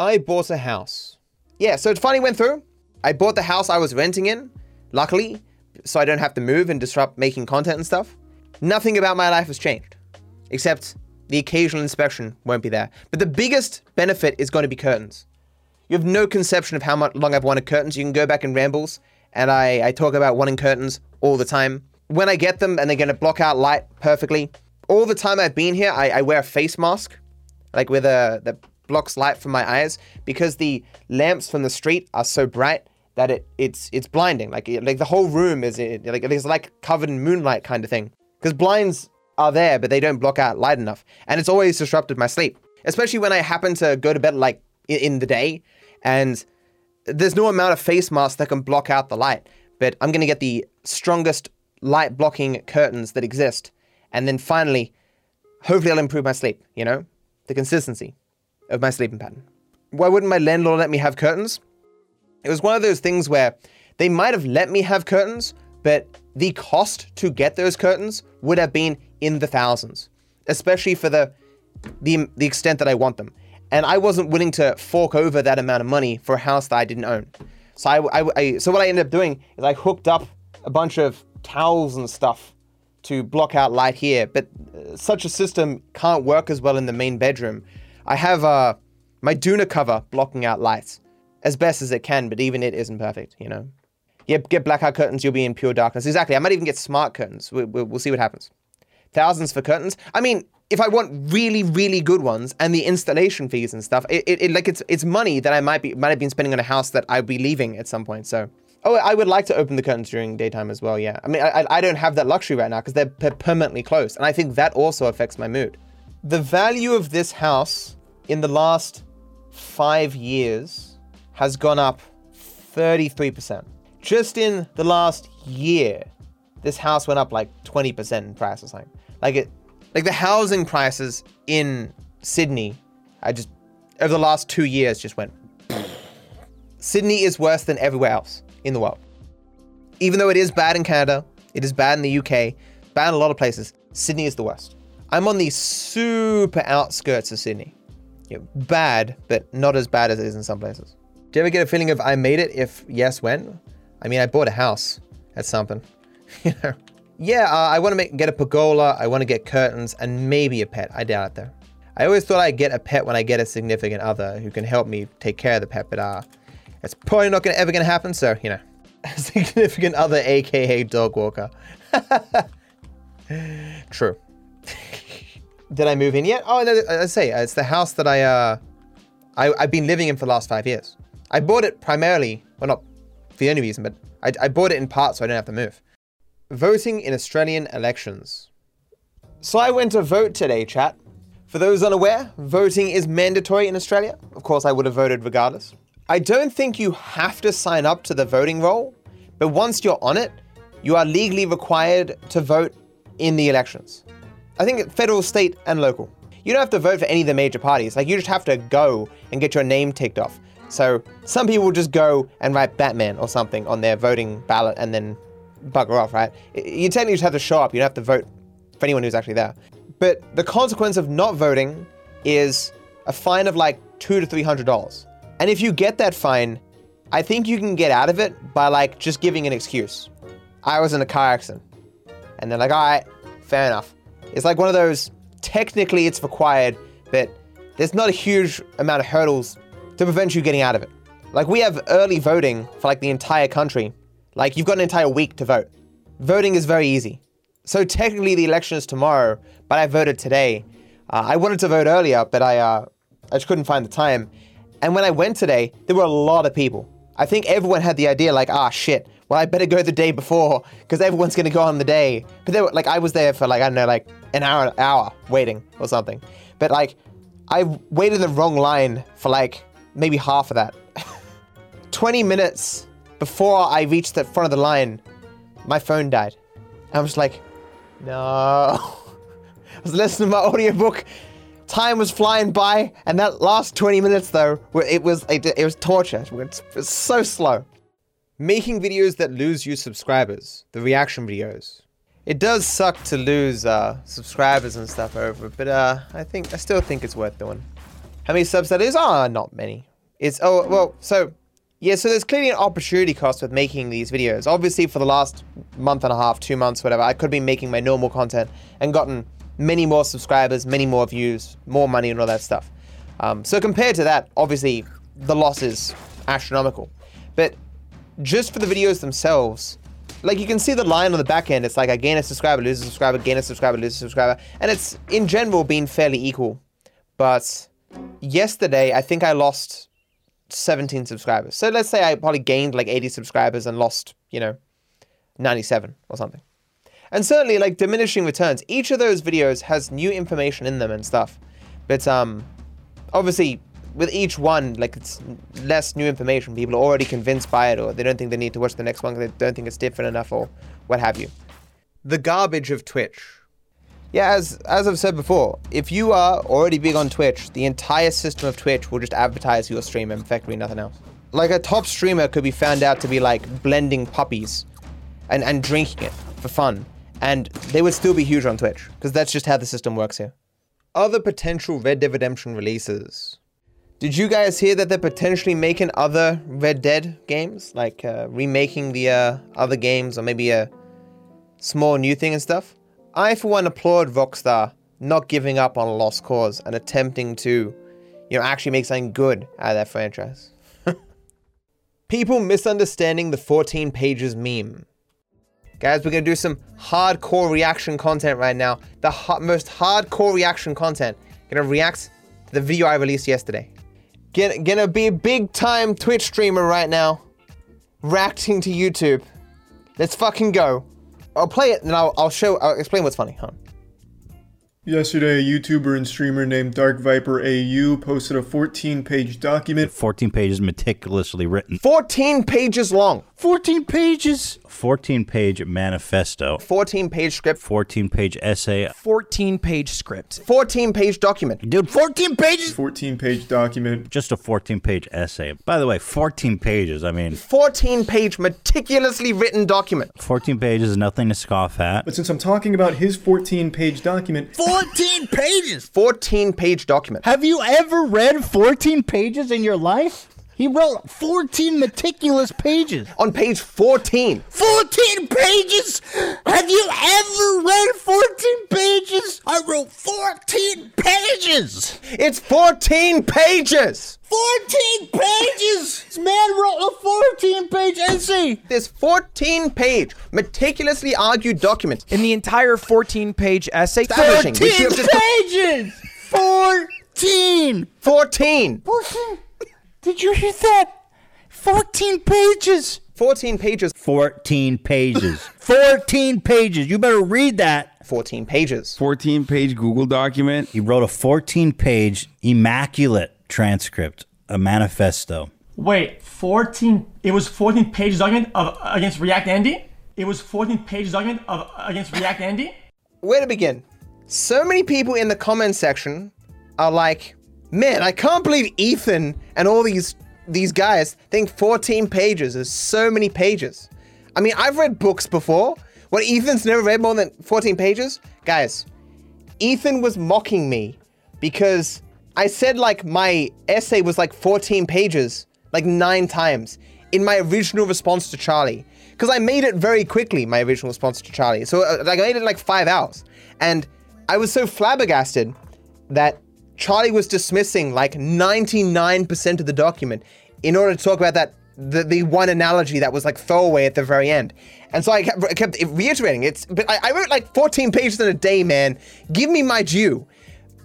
I bought a house. Yeah, so it finally went through. I bought the house I was renting in, luckily, so I don't have to move and disrupt making content and stuff. Nothing about my life has changed, except the occasional inspection won't be there. But the biggest benefit is going to be curtains. You have no conception of how much long I've wanted curtains. You can go back in rambles, and I talk about wanting curtains all the time. When I get them, and they're going to block out light perfectly. All the time I've been here, I wear a face mask, like with that blocks light from my eyes, because the lamps from the street are so bright that it's blinding. Like the whole room is covered in moonlight kind of thing. Because blinds are there, but they don't block out light enough, and it's always disrupted my sleep, especially when I happen to go to bed like in the day. And there's no amount of face masks that can block out the light, but I'm going to get the strongest light blocking curtains that exist. And then finally, hopefully I'll improve my sleep, you know, the consistency of my sleeping pattern. Why wouldn't my landlord let me have curtains? It was one of those things where they might have let me have curtains, but the cost to get those curtains would have been in the thousands, especially for the extent that I want them. And I wasn't willing to fork over that amount of money for a house that I didn't own. So so what I ended up doing is I hooked up a bunch of towels and stuff to block out light here, but such a system can't work as well in the main bedroom. I have my Duna cover blocking out lights as best as it can, but even it isn't perfect, you know? Yeah, get blackout curtains, you'll be in pure darkness. Exactly, I might even get smart curtains. We'll see what happens. Thousands for curtains. I mean, if I want really, really good ones and the installation fees and stuff, it's money that I might have been spending on a house that I'll be leaving at some point, so. Oh, I would like to open the curtains during daytime as well, yeah. I mean, I don't have that luxury right now because they're permanently closed, and I think that also affects my mood. The value of this house in the last 5 years has gone up 33%. Just in the last year, this house went up like 20% in price or something. Like the housing prices in Sydney, over the last 2 years just went. Sydney is worse than everywhere else in the world. Even though it is bad in Canada, it is bad in the UK, bad in a lot of places, Sydney is the worst. I'm on the super outskirts of Sydney. You know, bad, but not as bad as it is in some places. Do you ever get a feeling of I made it? If yes, when? I mean, I bought a house. That's something. You know. Yeah, I want to get a pergola, I want to get curtains, and maybe a pet. I doubt it though. I always thought I'd get a pet when I get a significant other who can help me take care of the pet, but it's probably not ever gonna happen, so, you know. A significant other, aka dog walker. True. Did I move in yet? Oh, no, I say, it's the house that I've been living in for the last 5 years. I bought it primarily, well, not for the only reason, but I bought it in part so I don't have to move. Voting in Australian elections. So I went to vote today, chat. For those unaware, voting is mandatory in Australia. Of course, I would have voted regardless. I don't think you have to sign up to the voting roll, but once you're on it, you are legally required to vote in the elections. I think federal, state, and local. You don't have to vote for any of the major parties. Like, you just have to go and get your name ticked off. So some people will just go and write Batman or something on their voting ballot and then bugger off, right? You technically just have to show up. You don't have to vote for anyone who's actually there. But the consequence of not voting is a fine of like $200 to $300. And if you get that fine, I think you can get out of it by like just giving an excuse. I was in a car accident. And they're like, all right, fair enough. It's like one of those, technically it's required, but there's not a huge amount of hurdles to prevent you getting out of it. Like we have early voting for like the entire country. Like you've got an entire week to vote. Voting is very easy. So technically the election is tomorrow, but I voted today. I wanted to vote earlier, but I just couldn't find the time. And when I went today, there were a lot of people. I think everyone had the idea like, ah, shit, well, I better go the day before because everyone's going to go on the day. But they were, like, I was there for like, I don't know, like an hour waiting or something. But like, I waited in the wrong line for like maybe half of that. 20 minutes before I reached the front of the line, my phone died. I'm just like, no. I was listening to my audiobook. Time was flying by, and that last 20 minutes though, it was torture. It's so slow. Making videos that lose you subscribers, the reaction videos. It does suck to lose subscribers and stuff over, but I still think it's worth doing. How many subs that is? Ah, not many. is, oh, well, so, yeah, so there's clearly an opportunity cost with making these videos. Obviously, for the last month and a half, 2 months, whatever, I could have been making my normal content and gotten many more subscribers, many more views, more money and all that stuff. So compared to that, obviously, the loss is astronomical. But just for the videos themselves, like, you can see the line on the back end. It's like I gain a subscriber, lose a subscriber, gain a subscriber, lose a subscriber. And it's, in general, been fairly equal. But yesterday, I think I lost 17 subscribers. So let's say I probably gained, like, 80 subscribers and lost, you know, 97 or something. And certainly, like, diminishing returns. Each of those videos has new information in them and stuff. But, obviously, with each one, like, it's less new information. People are already convinced by it, or they don't think they need to watch the next one because they don't think it's different enough, or what have you. The garbage of Twitch. Yeah, as I've said before, if you are already big on Twitch, the entire system of Twitch will just advertise your stream and effectively nothing else. Like, a top streamer could be found out to be, like, blending puppies and drinking it for fun, and they would still be huge on Twitch, because that's just how the system works here. Other potential Red Dead Redemption releases. Did you guys hear that they're potentially making other Red Dead games? Like, remaking the other games, or maybe a small new thing and stuff? I, for one, applaud Rockstar not giving up on a lost cause and attempting to, you know, actually make something good out of that franchise. People misunderstanding the 14 pages meme. Guys, we're going to do some hardcore reaction content right now. The most hardcore reaction content. Going to react to the video I released yesterday. Gonna be a big-time Twitch streamer right now. Reacting to YouTube. Let's fucking go. I'll play it and I'll explain what's funny, huh? Yesterday, a YouTuber and streamer named DarkViperAU posted a 14-page document. 14 pages meticulously written. 14 pages long. 14 pages. 14-page manifesto. 14-page script. 14-page essay. 14-page script. 14-page document. Dude, 14 pages. 14-page document. Just a 14-page essay. By the way, 14 pages, I mean. 14-page meticulously written document. 14 pages, nothing to scoff at. But since I'm talking about his 14-page document. 14 pages! 14-page document. Have you ever read 14 pages in your life? He wrote 14 meticulous pages. On page 14. 14 pages? Have you ever read 14 pages? I wrote 14 pages. It's 14 pages. 14 pages. This man wrote a 14-page essay. This 14-page meticulously argued document. In the entire 14-page essay. 14 pages. 14. 14. 14. Did you hear that? 14 pages. 14 pages. 14 pages. 14 pages. You better read that. 14 pages. 14-page Google document. He wrote a 14-page immaculate transcript, a manifesto. Wait, 14? It was 14 pages document of against React Andy? It was 14 pages document of against React Andy? Where to begin? So many people in the comment section are like, man, I can't believe Ethan and all these guys think 14 pages is so many pages. I mean, I've read books before. What, Ethan's never read more than 14 pages? Guys, Ethan was mocking me because I said, like, my essay was, like, 14 pages, like, 9 times in my original response to Charlie. Because I made it very quickly, my original response to Charlie. So, like, I made it, like, 5 hours. And I was so flabbergasted that Charlie was dismissing like 99% of the document in order to talk about that the one analogy that was like throwaway at the very end. And so I kept reiterating it. But I wrote like 14 pages in a day, man. Give me my due.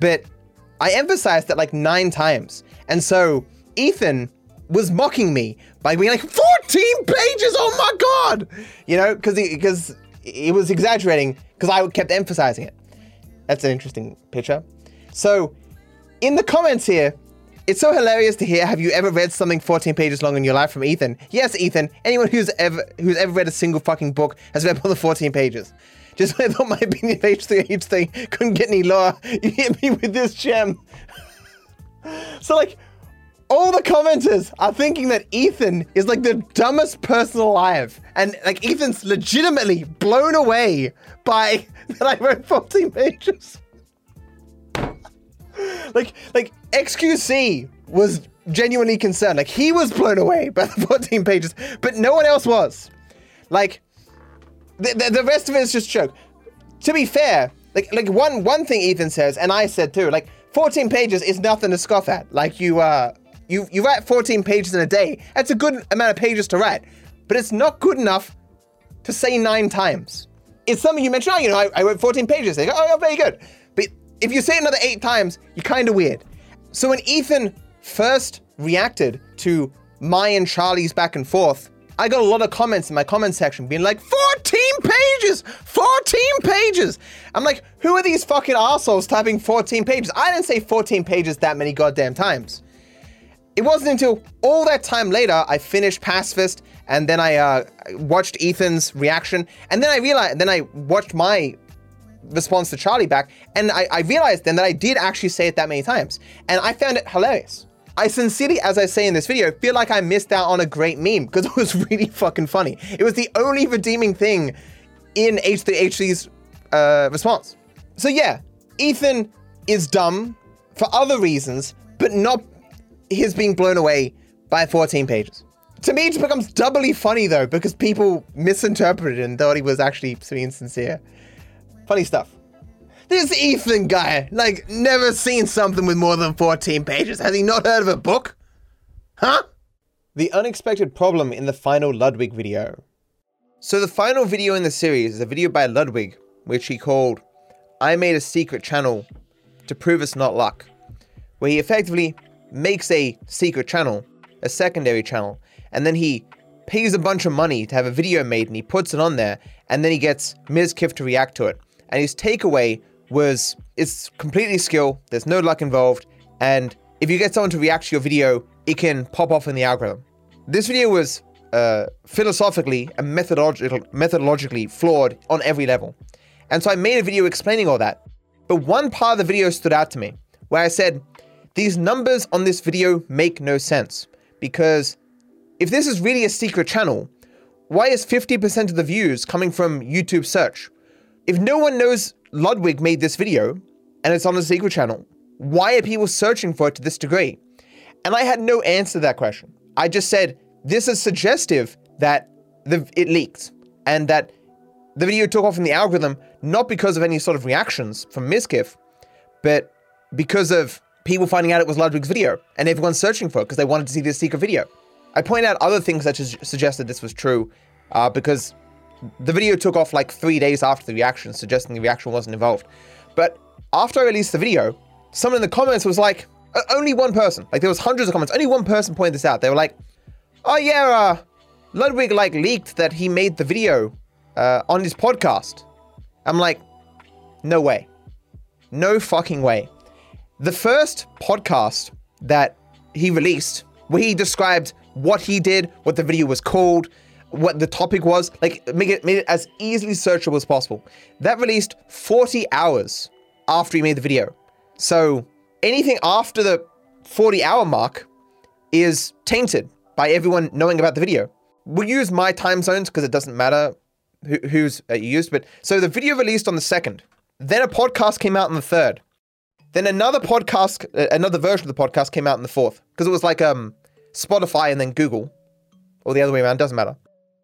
But I emphasized that like 9 times. And so Ethan was mocking me by being like 14 pages. Oh my God. You know, because he was exaggerating because I kept emphasizing it. That's an interesting picture. So, in the comments here, it's so hilarious to hear, have you ever read something 14 pages long in your life, from Ethan? Yes, Ethan, anyone who's ever read a single fucking book has read more than 14 pages. Just when I thought my opinion of H3H3 couldn't get any lower, you hit me with this gem. So like, all the commenters are thinking that Ethan is like the dumbest person alive. And like, Ethan's legitimately blown away by that I wrote 14 pages. Like, XQC was genuinely concerned. Like, he was blown away by the 14 pages, but no one else was. Like, the rest of it is just joke. To be fair, like one thing Ethan says, and I said too, like, 14 pages is nothing to scoff at. Like, you write 14 pages in a day. That's a good amount of pages to write, but it's not good enough to say 9 times. It's something you mentioned, oh, you know, I wrote 14 pages. They go, oh, yeah, very good. But if you say it another 8 times, you're kind of weird. So when Ethan first reacted to my and Charlie's back and forth, I got a lot of comments in my comment section being like, 14 pages, 14 pages. I'm like, who are these fucking assholes typing 14 pages? I didn't say 14 pages that many goddamn times. It wasn't until all that time later, I finished Pacifist, and then I watched Ethan's reaction, and then I realized, then I watched my response to Charlie back, and I realized then that I did actually say it that many times, and I found it hilarious. I sincerely, as I say in this video, feel like I missed out on a great meme, because it was really fucking funny. It was the only redeeming thing in H3H3's response. So yeah, Ethan is dumb for other reasons, but not his being blown away by 14 pages. To me, it just becomes doubly funny though, because people misinterpreted and thought he was actually being sincere. Funny stuff. This Ethan guy, like, never seen something with more than 14 pages. Has he not heard of a book? Huh? The unexpected problem in the final Ludwig video. So the final video in the series is a video by Ludwig, which he called, I Made a Secret Channel to Prove It's Not Luck, where he effectively makes a secret channel, a secondary channel, and then he pays a bunch of money to have a video made and he puts it on there, and then he gets Ms. Kiff to react to it. And his takeaway was, it's completely skill, there's no luck involved, and if you get someone to react to your video, it can pop off in the algorithm. This video was philosophically and methodologically flawed on every level. And so I made a video explaining all that. But one part of the video stood out to me, where I said, these numbers on this video make no sense, because if this is really a secret channel, why is 50% of the views coming from YouTube search? If no one knows Ludwig made this video and it's on a secret channel, why are people searching for it to this degree? And I had no answer to that question. I just said, this is suggestive that it leaked and that the video took off in the algorithm, not because of any sort of reactions from Mizkif, but because of people finding out it was Ludwig's video and everyone's searching for it because they wanted to see this secret video. I point out other things that suggested this was true because the video took off like 3 days after the reaction, suggesting the reaction wasn't involved. But after I released the video, someone in the comments was like, only one person, like there was hundreds of comments, only one person pointed this out. They were like, oh yeah, Ludwig like leaked that he made the video on his podcast. I'm like, no way, no fucking way. The first podcast that he released, where he described what he did, what the video was called, what the topic was, like made it as easily searchable as possible. That released 40 hours after he made the video. So anything after the 40-hour mark is tainted by everyone knowing about the video. We'll use my time zones because it doesn't matter who's used, but so the video released on the 2nd, then a podcast came out on the 3rd, then another version of the podcast came out on the 4th, because it was like Spotify and then Google, or the other way around, doesn't matter.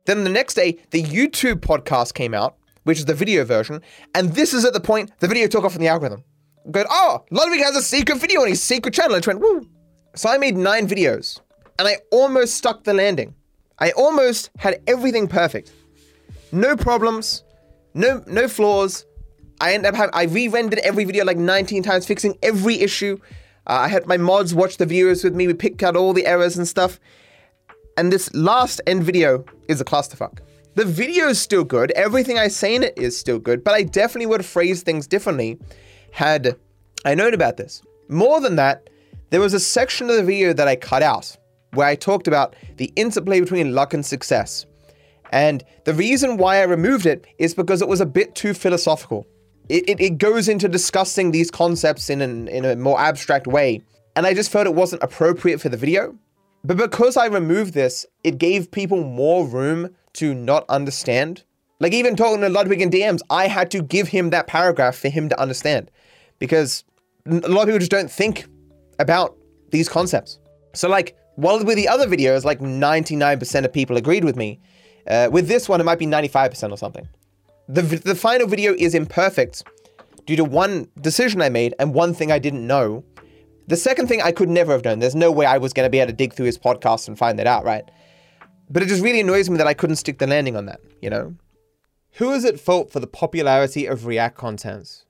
Then the next day, the YouTube podcast came out, which is the video version, and this is at the point the video took off in the algorithm. Going, oh, Ludwig has a secret video on his secret channel. It went, woo. So I made 9 videos, and I almost stuck the landing. I almost had everything perfect. No problems, no flaws. I re-rendered every video like 19 times, fixing every issue. I had my mods watch the videos with me. We picked out all the errors and stuff. And this last end video is a clusterfuck. The video is still good. Everything I say in it is still good, but I definitely would have phrased things differently had I known about this. More than that, there was a section of the video that I cut out where I talked about the interplay between luck and success. And the reason why I removed it is because it was a bit too philosophical. It goes into discussing these concepts in a more abstract way. And I just felt it wasn't appropriate for the video. But because I removed this, it gave people more room to not understand. Like even talking to Ludwig in DMs, I had to give him that paragraph for him to understand, because a lot of people just don't think about these concepts. So like, while with the other videos, like 99% of people agreed with me, with this one, it might be 95% or something. The final video is imperfect due to one decision I made and one thing I didn't know. The second thing I could never have known. There's no way I was going to be able to dig through his podcast and find that out, right? But it just really annoys me that I couldn't stick the landing on that, you know? Who is at fault for the popularity of React contents?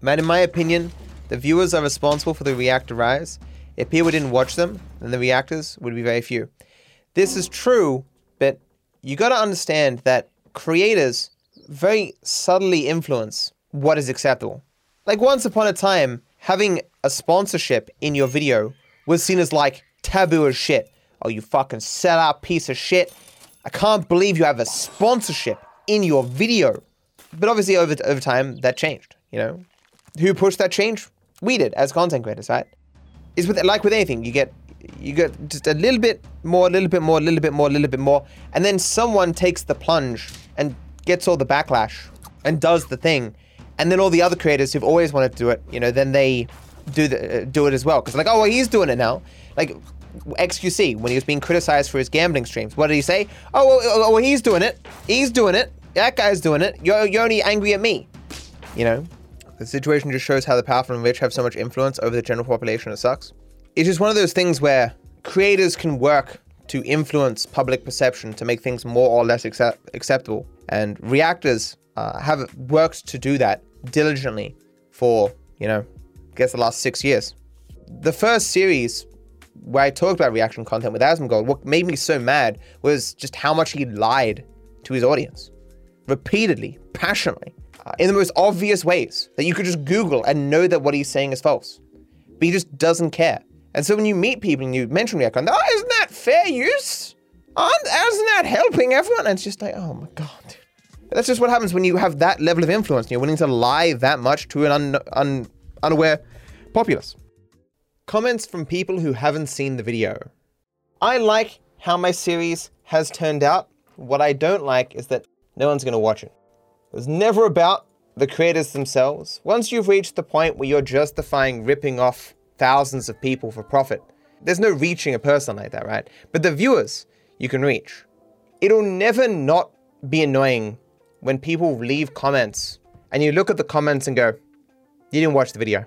Man, in my opinion, the viewers are responsible for the Reactor rise. If people didn't watch them, then the Reactors would be very few. This is true, but you got to understand that creators very subtly influence what is acceptable. Like once upon a time, having a sponsorship in your video was seen as like taboo as shit. Oh, you fucking sellout piece of shit. I can't believe you have a sponsorship in your video. But obviously over time, that changed, you know? Who pushed that change? We did as content creators, right? It's with, like with anything, you get just a little bit more, a little bit more, a little bit more, a little bit more, and then someone takes the plunge and gets all the backlash and does the thing. And then all the other creators who've always wanted to do it, you know, then they do it as well. Because like, oh, well, he's doing it now. Like XQC, when he was being criticized for his gambling streams, what did he say? Oh, well, he's doing it. He's doing it. That guy's doing it. You're only angry at me. You know, the situation just shows how the powerful and rich have so much influence over the general population. It sucks. It's just one of those things where creators can work to influence public perception to make things more or less acceptable. And Reactors have worked to do that diligently for, you know, I guess the last 6 years. The first series where I talked about reaction content with Asmongold, what made me so mad was just how much he lied to his audience. Repeatedly, passionately, in the most obvious ways that you could just Google and know that what he's saying is false. But he just doesn't care. And so when you meet people and you mention react content, oh, isn't that fair use? Isn't that helping everyone? And it's just like, oh my God, dude. That's just what happens when you have that level of influence and you're willing to lie that much to an unaware populace. Comments from people who haven't seen the video. I like how my series has turned out. What I don't like is that no one's going to watch it. It was never about the creators themselves. Once you've reached the point where you're justifying ripping off thousands of people for profit, there's no reaching a person like that, right? But the viewers you can reach. It'll never not be annoying when people leave comments and you look at the comments and go, you didn't watch the video.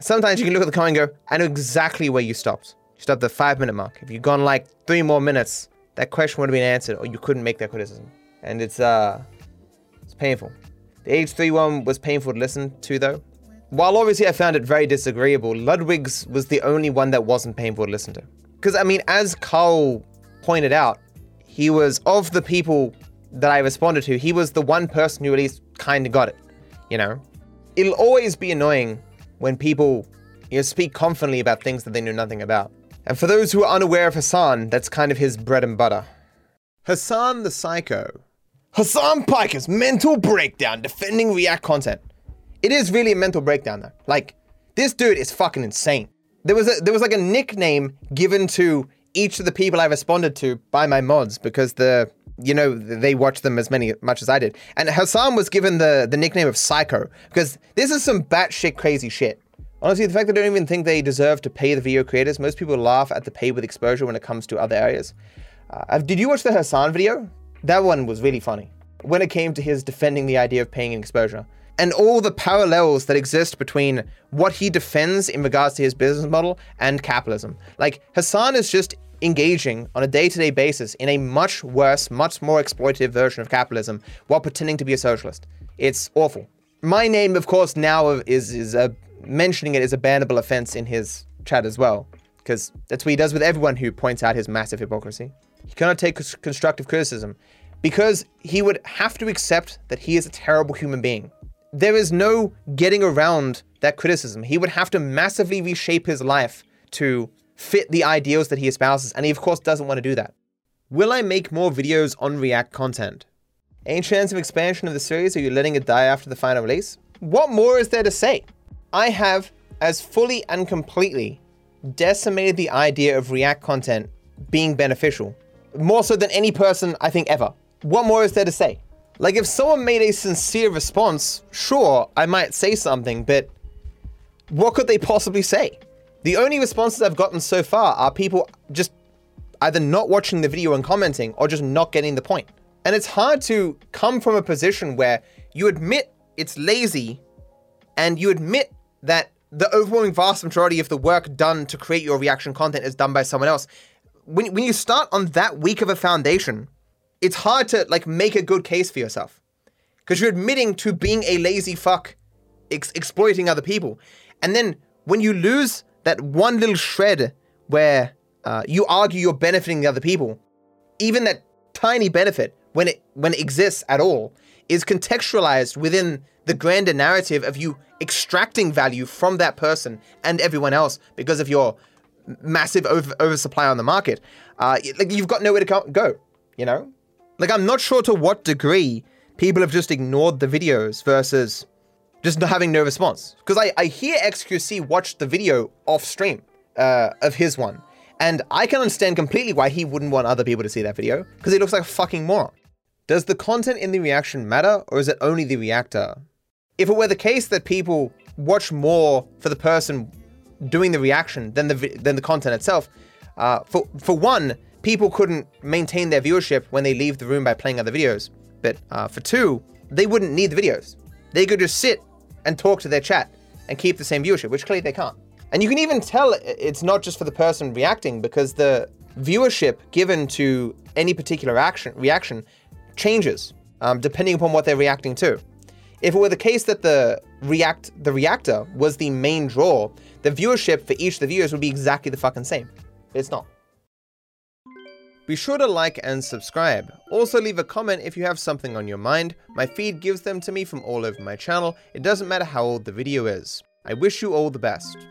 Sometimes you can look at the comment and go, I know exactly where you stopped. You stopped at the 5-minute mark. If you'd gone like 3 more minutes, that question would have been answered or you couldn't make that criticism. And it's painful. The H3 one was painful to listen to though. While obviously I found it very disagreeable, Ludwig's was the only one that wasn't painful to listen to. Because I mean, as Carl pointed out, he was of the people that I responded to, he was the one person who at least kind of got it, you know? It'll always be annoying when people, you know, speak confidently about things that they knew nothing about. And for those who are unaware of Hassan, that's kind of his bread and butter. Hassan the Psycho. Hassan Piker's mental breakdown defending React content. It is really a mental breakdown though. Like, this dude is fucking insane. There was like a nickname given to each of the people I responded to by my mods because you know, they watched them as much as I did. And Hassan was given the nickname of Psycho because this is some batshit crazy shit. Honestly, the fact that I don't even think they deserve to pay the video creators, most people laugh at the pay with exposure when it comes to other areas. Did you watch the Hassan video? That one was really funny when it came to his defending the idea of paying in exposure and all the parallels that exist between what he defends in regards to his business model and capitalism. Like Hassan is just engaging on a day-to-day basis in a much worse, much more exploitative version of capitalism while pretending to be a socialist. It's awful. My name, of course, now is mentioning it is a bannable offense in his chat as well, because that's what he does with everyone who points out his massive hypocrisy. He cannot take constructive criticism because he would have to accept that he is a terrible human being. There is no getting around that criticism. He would have to massively reshape his life to fit the ideals that he espouses, and he of course doesn't want to do that. Will I make more videos on React content? Any chance of expansion of the series? Are you letting it die after the final release? What more is there to say? I have as fully and completely decimated the idea of React content being beneficial, more so than any person I think ever. What more is there to say? Like if someone made a sincere response, sure, I might say something, but what could they possibly say? The only responses I've gotten so far are people just either not watching the video and commenting or just not getting the point. And it's hard to come from a position where you admit it's lazy and you admit that the overwhelming vast majority of the work done to create your reaction content is done by someone else. When you start on that weak of a foundation, it's hard to like make a good case for yourself because you're admitting to being a lazy fuck exploiting other people. And then when you lose that one little shred where you argue you're benefiting the other people, even that tiny benefit, when it exists at all, is contextualized within the grander narrative of you extracting value from that person and everyone else because of your massive oversupply on the market. Like you've got nowhere to go, you know? Like I'm not sure to what degree people have just ignored the videos versus just not having no response. Because I hear XQC watched the video off stream of his one. And I can understand completely why he wouldn't want other people to see that video, because he looks like a fucking moron. Does the content in the reaction matter, or is it only the reactor? If it were the case that people watch more for the person doing the reaction than the content itself, for one, people couldn't maintain their viewership when they leave the room by playing other videos. But for two, they wouldn't need the videos. They could just sit and talk to their chat and keep the same viewership, which clearly they can't. And you can even tell it's not just for the person reacting because the viewership given to any particular reaction changes depending upon what they're reacting to. If it were the case that the reactor was the main draw, the viewership for each of the viewers would be exactly the fucking same. It's not. Be sure to like and subscribe. Also leave a comment if you have something on your mind. My feed gives them to me from all over my channel. It doesn't matter how old the video is. I wish you all the best.